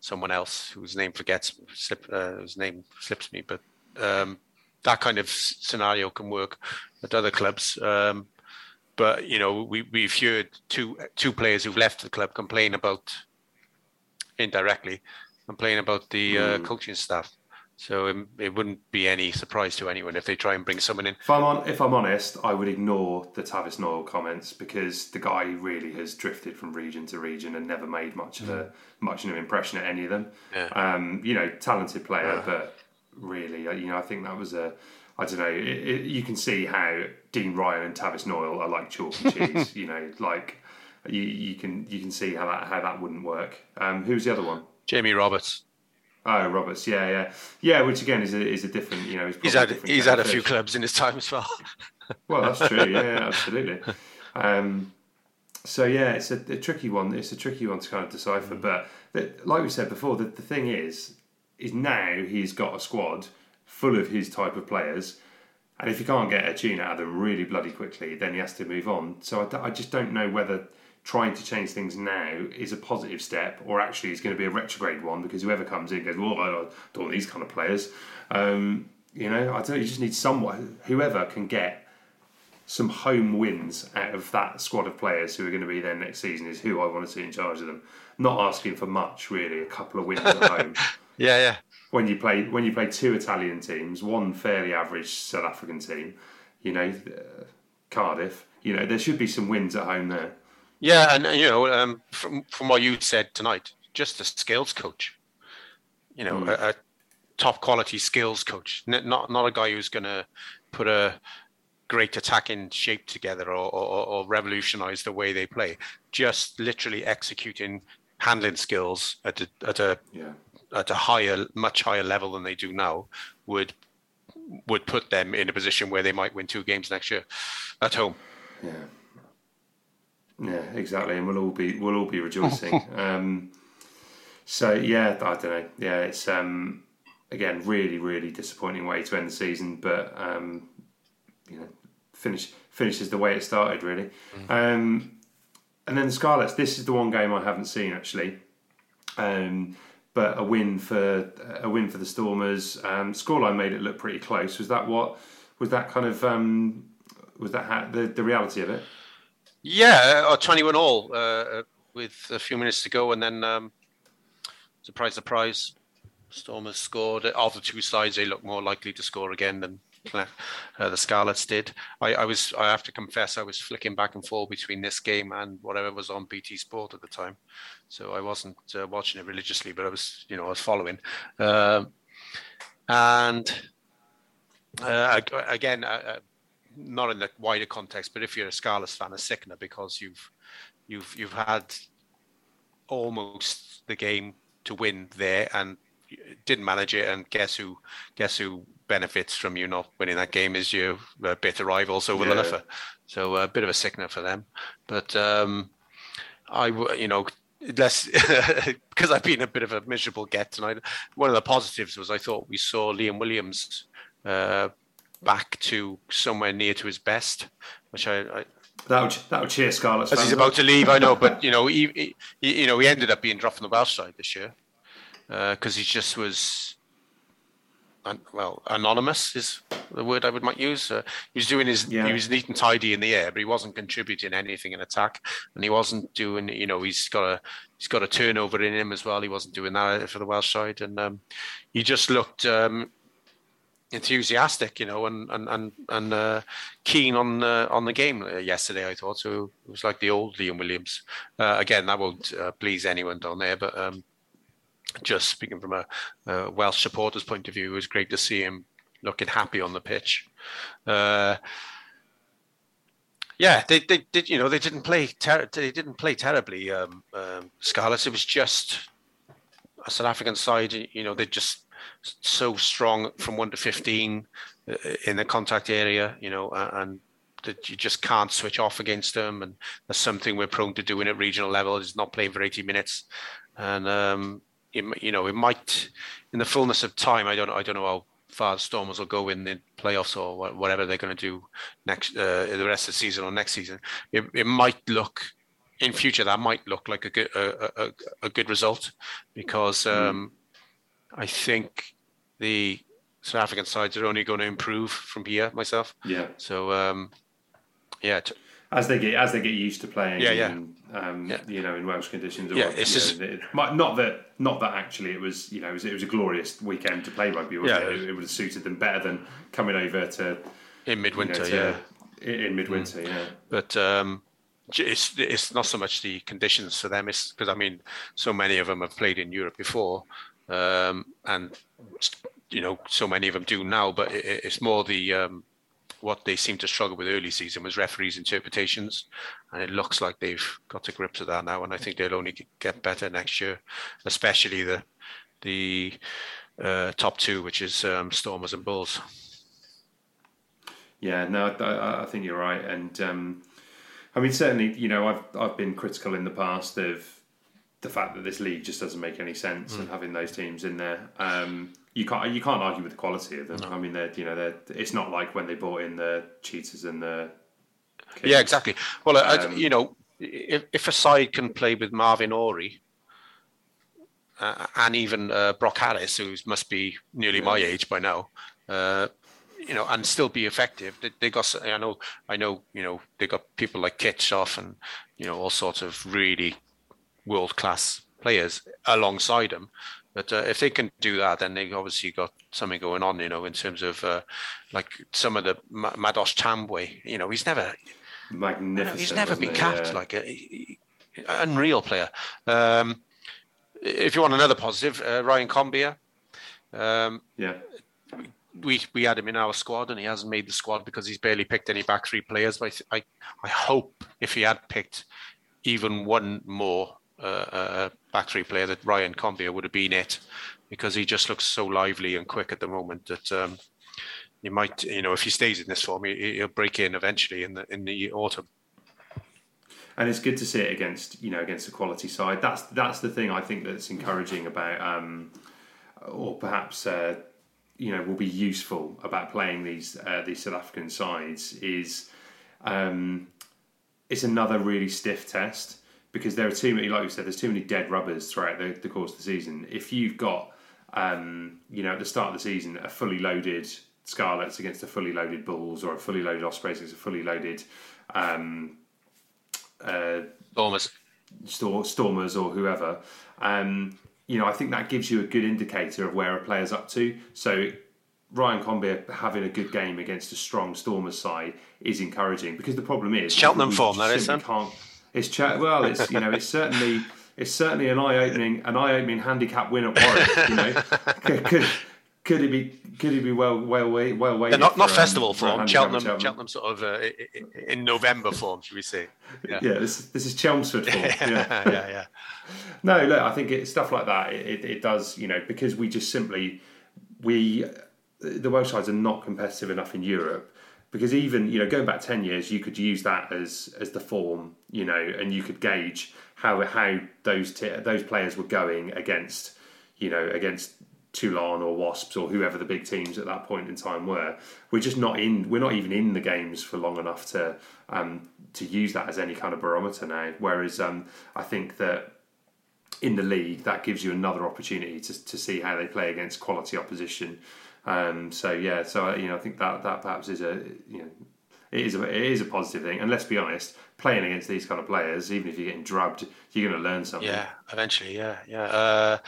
someone else whose name slips me. But that kind of scenario can work at other clubs. But you know, we've heard two players who've left the club indirectly complain about the coaching staff. So it wouldn't be any surprise to anyone if they try and bring someone in. If I'm honest, I would ignore the Tavis Noel comments because the guy really has drifted from region to region and never made much of a new impression at any of them. Yeah. You know, talented player, but really, you know, I think that was you can see how Dean Ryan and Tavis Noel are like chalk and cheese. You know, like you can see how that wouldn't work. Who's the other one? Jamie Roberts. Oh, Roberts, yeah. Which again is a different, you know. He's had a few clubs in his time as well. Well, that's true. Yeah, absolutely. So yeah, it's a tricky one. It's a tricky one to kind of decipher. But like we said before, the thing is now he's got a squad full of his type of players, and if he can't get a tune out of them really bloody quickly, then he has to move on. So I just don't know whether trying to change things now is a positive step, or actually it's going to be a retrograde one because whoever comes in goes, "Well, I don't want these kind of players." You know, I don't. You just need someone, whoever can get some home wins out of that squad of players who are going to be there next season is who I want to see in charge of them. Not asking for much, really. A couple of wins at home. Yeah. When you play two Italian teams, one fairly average South African team, you know, Cardiff. You know, there should be some wins at home there. Yeah, and you know, from what you said tonight, just a skills coach, you know, a top quality skills coach, not a guy who's going to put a great attacking shape together or revolutionise the way they play. Just literally executing handling skills at a higher, much higher level than they do now would put them in a position where they might win 2 games next year at home. Yeah. Yeah, exactly, and we'll all be rejoicing. So yeah, I don't know. Yeah, it's again really, really disappointing way to end the season, but you know, finishes the way it started really. And then the Scarlets. This is the one game I haven't seen actually, but a win for the Stormers. Scoreline made it look pretty close. Was that the reality of it? Yeah, or 21-all with a few minutes to go, and then surprise, Stormers scored. Of the two sides, they look more likely to score again than the Scarlets did. I have to confess, I was flicking back and forth between this game and whatever was on BT Sport at the time, so I wasn't watching it religiously, but I was following. Not in the wider context, but if you're a Scarlets fan, a sickener because you've had almost the game to win there and didn't manage it. And guess who benefits from you not winning that game is your bitter rivals over the Leicester. So a bit of a sickener for them. But because I've been a bit of a miserable get tonight. One of the positives was I thought we saw Liam Williams. Back to somewhere near to his best, which that would cheer Scarlets as he's about to leave. I know, but you know, he ended up being dropped from the Welsh side this year because he just was anonymous is the word I might use. He was doing he was neat and tidy in the air, but he wasn't contributing anything in attack, and he wasn't doing. You know, he's got a turnover in him as well. He wasn't doing that for the Welsh side, and he just looked. Enthusiastic, you know, and keen on the game yesterday, I thought. So it was like the old Liam Williams. Again, that won't please anyone down there, but just speaking from a Welsh supporter's point of view, it was great to see him looking happy on the pitch. They did. You know, they didn't play. They didn't play terribly. Scarlets. It was just a South African side. You know, they just. So strong from 1 to 15 in the contact area, you know, and that you just can't switch off against them. And that's something we're prone to doing at regional level is not playing for 80 minutes. And it might, in the fullness of time, I don't know how far Stormers will go in the playoffs or whatever they're going to do next, the rest of the season or next season. It might look, in future, that might look like a good result, because I think the South African sides are only going to improve from here. Myself, yeah. So, as they get used to playing, in Welsh conditions, or not that actually it was a glorious weekend to play rugby. It would have suited them better than coming over in midwinter. But it's not so much the conditions for them, it's because so many of them have played in Europe before, and so many of them do now. But it's more the what they seemed to struggle with early season was referees' interpretations, and it looks like they've got to grips with that now. And I think they'll only get better next year, especially the top two, which is Stormers and Bulls. Yeah, no, I think you're right, and certainly, I've been critical in the past of the fact that this league just doesn't make any sense, and having those teams in there. You can't argue with the quality of them. No. It's not like when they brought in the Cheetahs and the Kings. Yeah, exactly. Well, if a side can play with Marvin Ori and even Brock Harris, who must be nearly my age by now, and still be effective, they got people like Kitchoff and all sorts of really world class players alongside them. But if they can do that, then they've obviously got something going on, in terms of like some of the Madosh Tambwe. He's never magnificent. He's never been capped like an unreal player. If you want another positive, Ryan Combier. We had him in our squad, and he hasn't made the squad because he's barely picked any back three players. But I hope if he had picked even one more back three player, that Ryan Combier would have been it, because he just looks so lively and quick at the moment that he might, if he stays in this form, he'll break in eventually in the autumn. And it's good to see it against the quality side. That's the thing I think that's encouraging about, or perhaps will be useful about playing these South African sides is it's another really stiff test. Because there are too many, like you said, there's too many dead rubbers throughout the course of the season. If you've got, at the start of the season, a fully loaded Scarlets against a fully loaded Bulls, or a fully loaded Ospreys against a fully loaded Stormers or whoever, I think that gives you a good indicator of where a player's up to. So Ryan Combier having a good game against a strong Stormers side is encouraging, because the problem is Cheltenham form. That is, It's certainly an eye-opening handicap win at Warwick. Could it be well waited? Not festival form, Cheltenham sort of in November form, should we say? Yeah, this is Chelmsford form. Yeah. No, look, I think it's stuff like that. It does, because we just simply the Welsh sides are not competitive enough in Europe. Because even, going back 10 years, you could use that as the form, and you could gauge how those players were going against, against Toulon or Wasps or whoever the big teams at that point in time were. We're just not in. We're not even in the games for long enough to use that as any kind of barometer now. Whereas I think that in the league, that gives you another opportunity to see how they play against quality opposition. I think that perhaps is it is a positive thing. And let's be honest, playing against these kind of players, even if you're getting drubbed, you're going to learn something. Yeah, eventually. Yeah.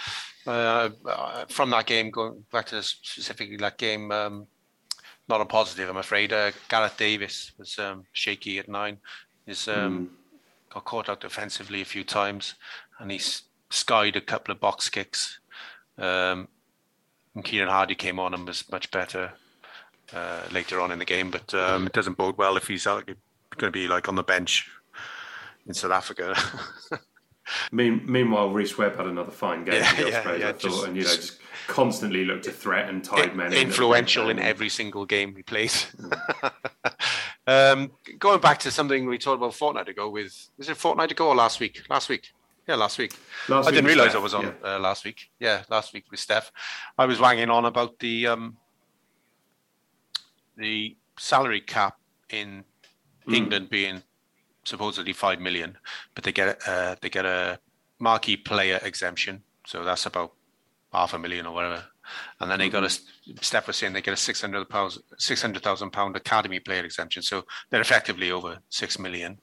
From that game, going back to specifically that game, not a positive, I'm afraid. Gareth Davis was shaky at 9. He's got caught out defensively a few times, and he's skied a couple of box kicks. And Kieran Hardy came on and was much better later on in the game, but it doesn't bode well if he's going to be like on the bench in South Africa. Meanwhile, Rhys Webb had another fine game. I thought, just constantly looked a threat and tied men. Influential in every single game he plays. Going back to something we talked about a fortnight ago, was it a fortnight ago or last week? Last week. Yeah, last week. I didn't realise I was on last week. Yeah, last week with Steph. I was wanging on about the salary cap in England being supposedly 5 million, but they get a marquee player exemption, so that's about $500,000 or whatever. And then they got a Steph was saying they get a £600,000 academy player exemption, so they're effectively over 6 million,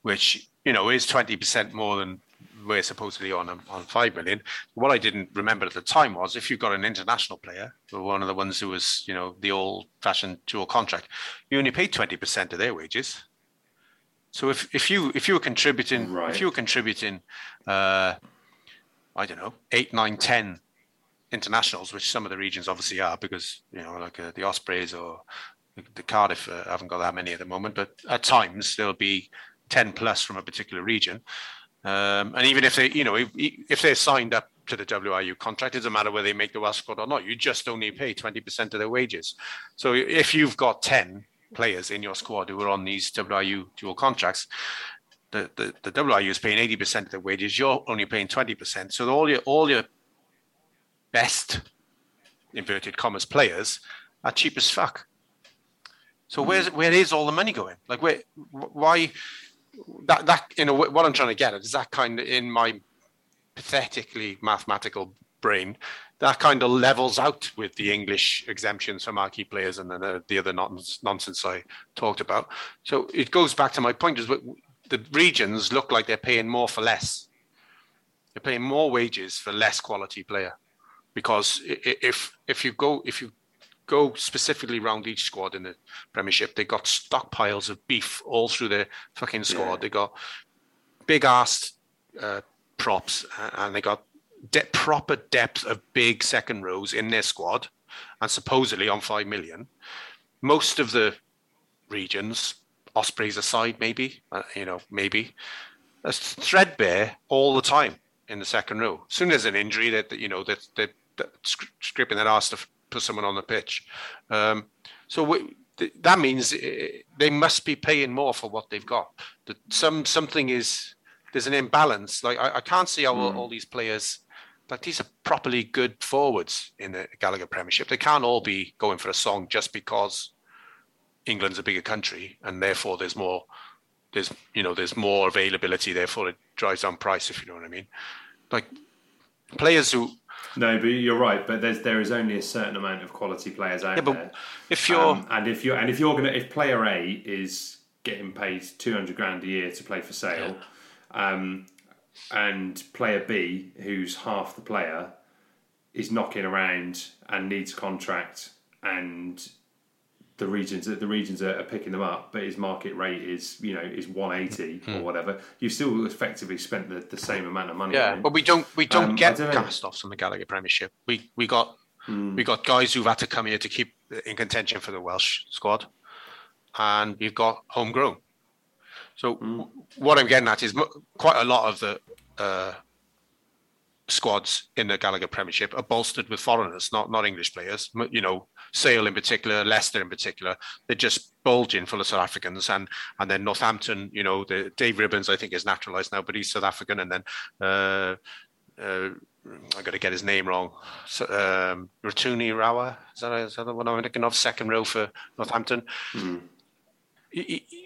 which, you know, is 20% more than we're supposedly on 5 million. What I didn't remember at the time was if you've got an international player, one of the ones who was, you know, the old-fashioned dual contract, you only pay 20% of their wages. So if you were contributing I don't know, 8, 9, 10 internationals, which some of the regions obviously are, because, you know, like the Ospreys or the Cardiff haven't got that many at the moment, but at times there'll be 10 plus from a particular region. And even if they, you know, if they're signed up to the WIU contract, it doesn't matter whether they make the Welsh squad or not. You just only pay 20% of their wages. So if you've got 10 players in your squad who are on these WIU dual contracts, the WIU is paying 80% of their wages. You're only paying 20%. So all your best, inverted commas, players are cheap as fuck. So where is all the money going? Like why? That you know what I'm trying to get at is that kind of, in my pathetically mathematical brain, that kind of levels out with the English exemptions for marquee players and the other nonsense I talked about. So it goes back to my point: is the regions look like they're paying more for less. They're paying more wages for less quality player, because if you go specifically round each squad in the Premiership, they got stockpiles of beef all through their fucking squad. Yeah. They got big-ass props, and they got proper depth of big second rows in their squad, and supposedly on 5 million. Most of the regions, Ospreys aside maybe, that's threadbare all the time in the second row. As soon as an injury, they're scraping their arse to put someone on the pitch. That means they must be paying more for what they've got. There's an imbalance. Like I can't see how all these players, like these are properly good forwards in the Gallagher Premiership. They can't all be going for a song just because England's a bigger country and therefore there's more availability. Therefore it drives down price, if you know what I mean. Like players who. No, but you're right. But there is only a certain amount of quality players out there. If player A is getting paid $200,000 a year to play for Sale, and player B, who's half the player, is knocking around and needs a contract, and the regions are picking them up, but his market rate is 180 or whatever. You've still effectively spent the same amount of money. Yeah, but we don't get cast-offs from the Gallagher Premiership. We got guys who've had to come here to keep in contention for the Welsh squad, and we've got homegrown. So what I'm getting at is quite a lot of the squads in the Gallagher Premiership are bolstered with foreigners, not English players. You know, Sale in particular, Leicester in particular, they're just bulging full of South Africans, and then Northampton, you know, the Dave Ribbons I think is naturalised now, but he's South African, and then I got to get his name wrong. So, Ratuni Rawa is that the one I'm thinking of? Second row for Northampton.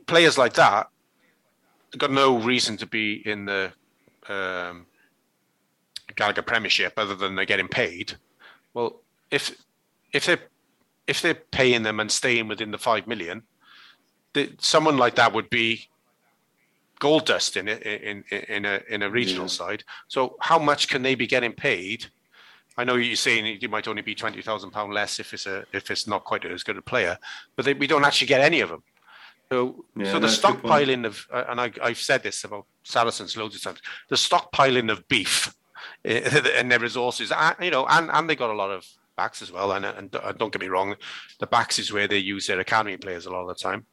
Players like that got no reason to be in the Gallagher Premiership other than they're getting paid. Well, if they're paying them and staying within the 5 million, someone like that would be gold dust in a regional side. So how much can they be getting paid? I know you're saying you might only be £20,000 less if it's not quite as good a player, but we don't actually get any of them. So the stockpiling of, and I've said this about Saracens loads of times, the stockpiling of beef and their resources, you know, and they got a lot of backs as well. And don't get me wrong, the backs is where they use their academy players a lot of the time.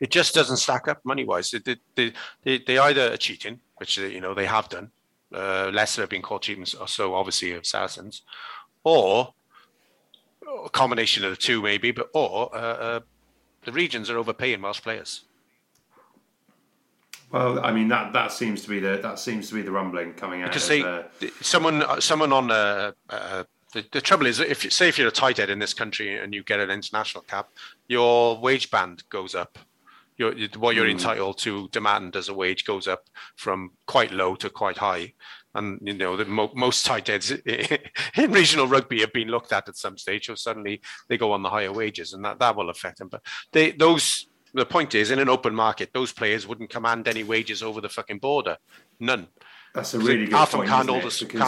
It just doesn't stack up money wise. They either are cheating, which you know they have done. Leicester have been caught cheating, so obviously of Saracens, or a combination of the two maybe. But or the regions are overpaying Welsh players. Well, I mean that seems to be the rumbling coming out. Because someone on the trouble is, if you say if you're a tight end in this country and you get an international cap, your wage band goes up. What you're entitled to demand as a wage goes up from quite low to quite high. And, you know, most tight ends in regional rugby have been looked at some stage, so suddenly they go on the higher wages, and that will affect them. But the point is, in an open market, those players wouldn't command any wages over the fucking border. None. That's a really good point. Can't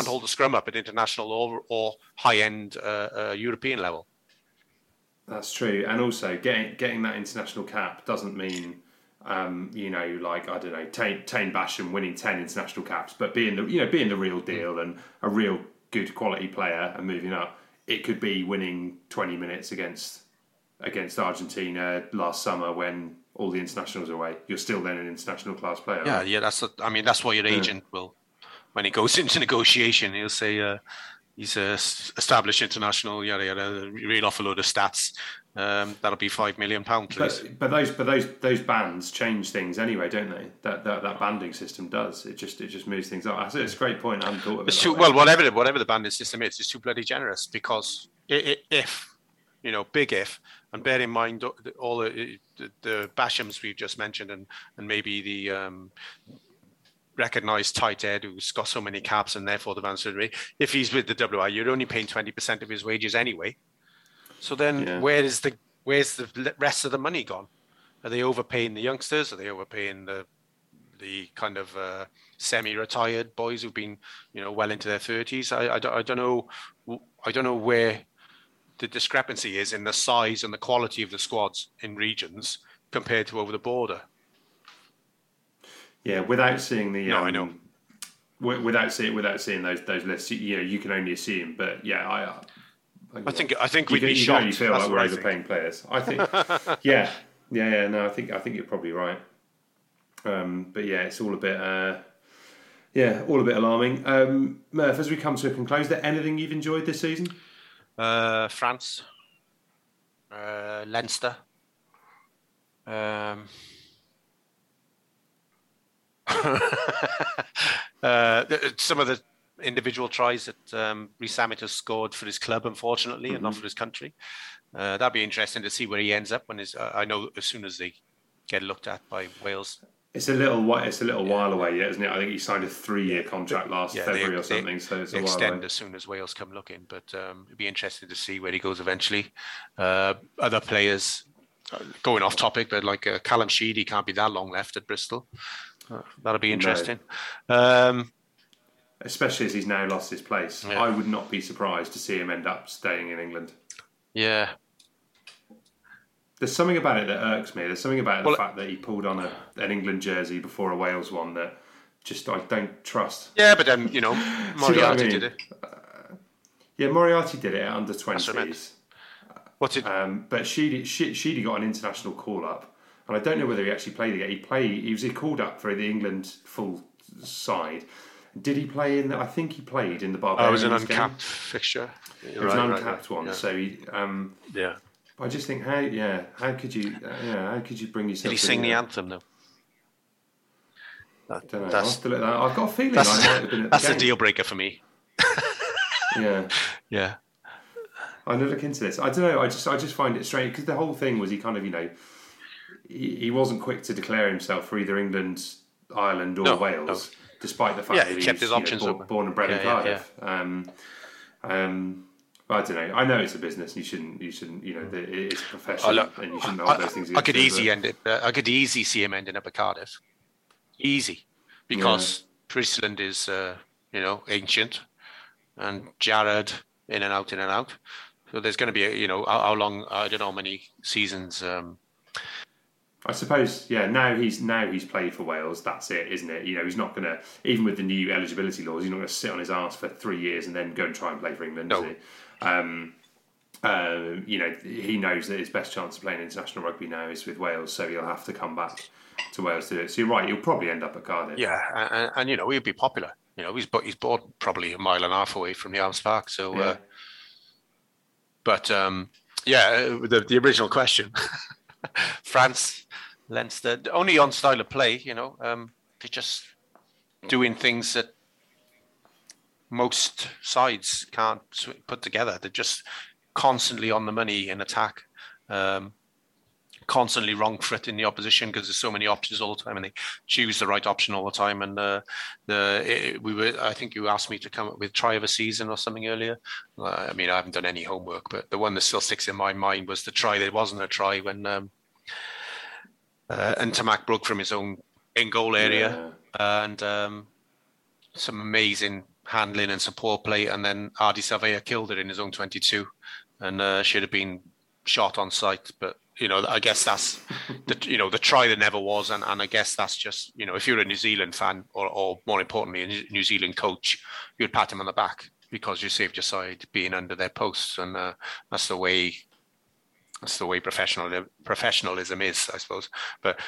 hold a scrum up at international or high-end European level. That's true. And also, getting that international cap doesn't mean... Tane Basham winning 10 international caps, but being the real deal and a real good quality player and moving up, it could be winning 20 minutes against Argentina last summer when all the internationals are away. You're still then an international class player. Yeah, right? That's what your agent will, when he goes into negotiation, he'll say he's an established international. Reel off a load of stats. That'll be £5 million, please. But those bands change things anyway, don't they? That banding system does. It just moves things up. I think it's a great point. I hadn't thought of it. Whatever the banding system is, it's too bloody generous, because if, and bear in mind all the Bashams we've just mentioned, and maybe the recognised tight end who's got so many caps and therefore the band's, if he's with the WI, you're only paying 20% of his wages anyway. So then, where's the rest of the money gone? Are they overpaying the youngsters? Are they overpaying the kind of semi-retired boys who've been, well into their 30s? I don't know. I don't know where the discrepancy is in the size and the quality of the squads in regions compared to over the border. Yeah, without seeing the. No, I know. Without seeing those lists, you can only assume. But yeah, I think we'd be shocked. You feel like we're overpaying players. I think, yeah. No, I think you're probably right. But yeah, it's all a bit alarming. Murph, as we come to a conclusion, is there anything you've enjoyed this season? France, Leinster. Some of the individual tries that Rhys Sammet has scored for his club, unfortunately, and not for his country. That'd be interesting to see where he ends up when his. I know as soon as they get looked at by Wales, it's a little while away yet, isn't it? I think he signed a 3-year contract last February or something. So it's a while extend away. As soon as Wales come looking, but it'd be interesting to see where he goes eventually. Other players going off topic, but like Callum Sheedy can't be that long left at Bristol. That'll be interesting. No. Especially as he's now lost his place. Yeah. I would not be surprised to see him end up staying in England. Yeah. There's something about it that irks me. There's something about the fact that he pulled on an England jersey before a Wales one that just I don't trust. Yeah, but then, Moriarty did it. Moriarty did it at under 20s. But Sheedy got an international call-up. And I don't know whether he actually played again. He was called up for the England full side. Did he play in? I think he played in the Barbarians. Oh, it was an uncapped fixture. It was an uncapped one. Yeah. So he, I just think how could you bring yourself? Did he sing the anthem though? I don't know. I've got a feeling I might have been at the game. That's a deal breaker for me. Yeah. I'm gonna look into this. I don't know. I just find it strange because the whole thing was he kind of he wasn't quick to declare himself for either England, Ireland, or Wales. No. Despite the fact that he kept his options open. Born and bred in Cardiff. Yeah. I don't know. I know it's a business. And you shouldn't, it's a profession, and you shouldn't hold those things. I could easily end it. I could easily see him ending up at Cardiff. Easy, because Priestland is, ancient, and Jared in and out, in and out. So there's going to be, how long? I don't know how many seasons. I suppose, now he's played for Wales, that's it, isn't it? He's not going to, even with the new eligibility laws, he's not going to sit on his arse for 3 years and then go and try and play for England, is he? He knows that his best chance of playing international rugby now is with Wales, so he'll have to come back to Wales to do it. So you're right, he'll probably end up at Cardiff. Yeah, and he'll be popular. He's born probably a mile and a half away from the Arms Park, so... the original question... France, Leinster, only on style of play, you know. They're just doing things that most sides can't put together. They're just constantly on the money in attack, constantly wrong foot in the opposition because there's so many options all the time, and they choose the right option all the time. And I think you asked me to come up with try of a season or something earlier. I mean, I haven't done any homework, but the one that still sticks in my mind was the try. There wasn't a try when and Tamak broke from his own in goal area, and some amazing handling and support play, and then Ardi Savea killed it in his own 22, and should have been shot on sight, but. You know, I guess that's the try that never was, and I guess that's just, you know, if you're a New Zealand fan or more importantly a New Zealand coach, you'd pat him on the back because you saved your side being under their posts, and that's the way professionalism is, I suppose. But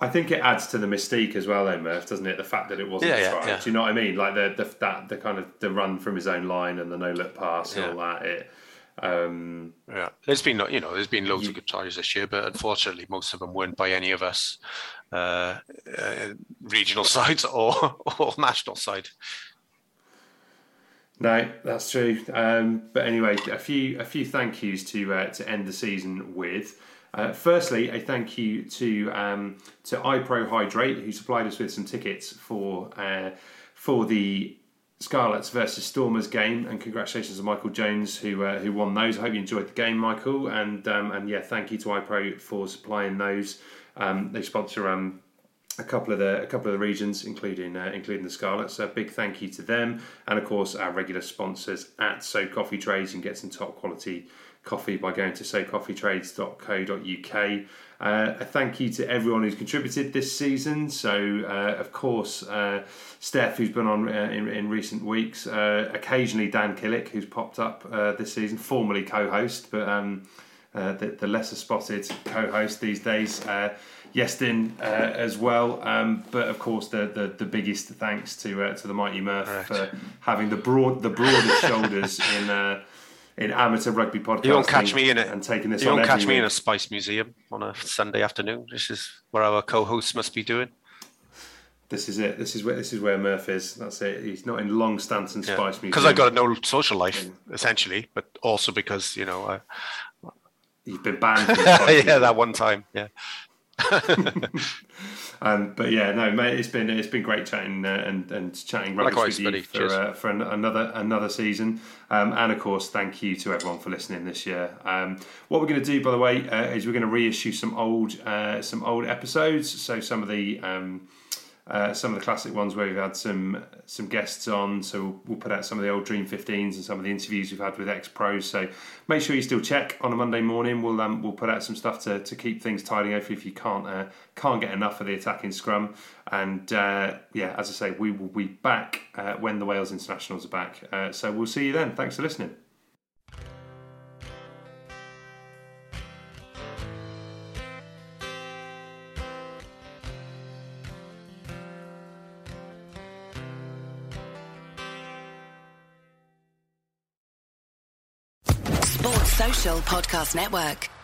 I think it adds to the mystique as well, though, Murph, doesn't it? The fact that it wasn't a try. Yeah. Do you know what I mean? Like the run from his own line and the no look pass and all that. There's been loads of good tries this year, but unfortunately most of them weren't by any of us regional sides or national side. No, that's true. But anyway, a few thank yous to end the season with. Firstly, a thank you to iPro Hydrate, who supplied us with some tickets for the Scarlets versus Stormers game, and congratulations to Michael Jones who won those. I hope you enjoyed the game, Michael, and thank you to iPro for supplying those. They sponsor a couple of the regions, including the Scarlets. So a big thank you to them, and of course our regular sponsors at So Coffee Trades. You can get some top quality coffee by going to socoffeetrades.co.uk. A thank you to everyone who's contributed this season. So, of course, Steph, who's been on in recent weeks, occasionally Dan Killick, who's popped up this season, formerly co-host, but the lesser spotted co-host these days, Yestin as well. But of course, the biggest thanks to the mighty Murph for having the broadest shoulders in amateur rugby podcasting. You won't catch me in it. And taking this, you won't catch me in a spice museum on a Sunday afternoon. This is what our co-hosts must be doing. This is it. This is where Murph is. That's it. He's not in Long Stanton Spice Museum. Because I got no social life essentially, but also because you've been banned. From that one time. Yeah. But yeah, no, mate, it's been great chatting and chatting rubbish with you for another season. And of course, thank you to everyone for listening this year. What we're going to do, by the way, is we're going to reissue some old episodes. So some of the classic ones where we've had some guests on. So we'll put out some of the old Dream 15s and some of the interviews we've had with ex-pros. So make sure you still check on a Monday morning. We'll put out some stuff to keep things tidy over if you can't get enough of the Attacking Scrum. And as I say, we will be back when the Wales Internationals are back. So we'll see you then. Thanks for listening. Podcast Network.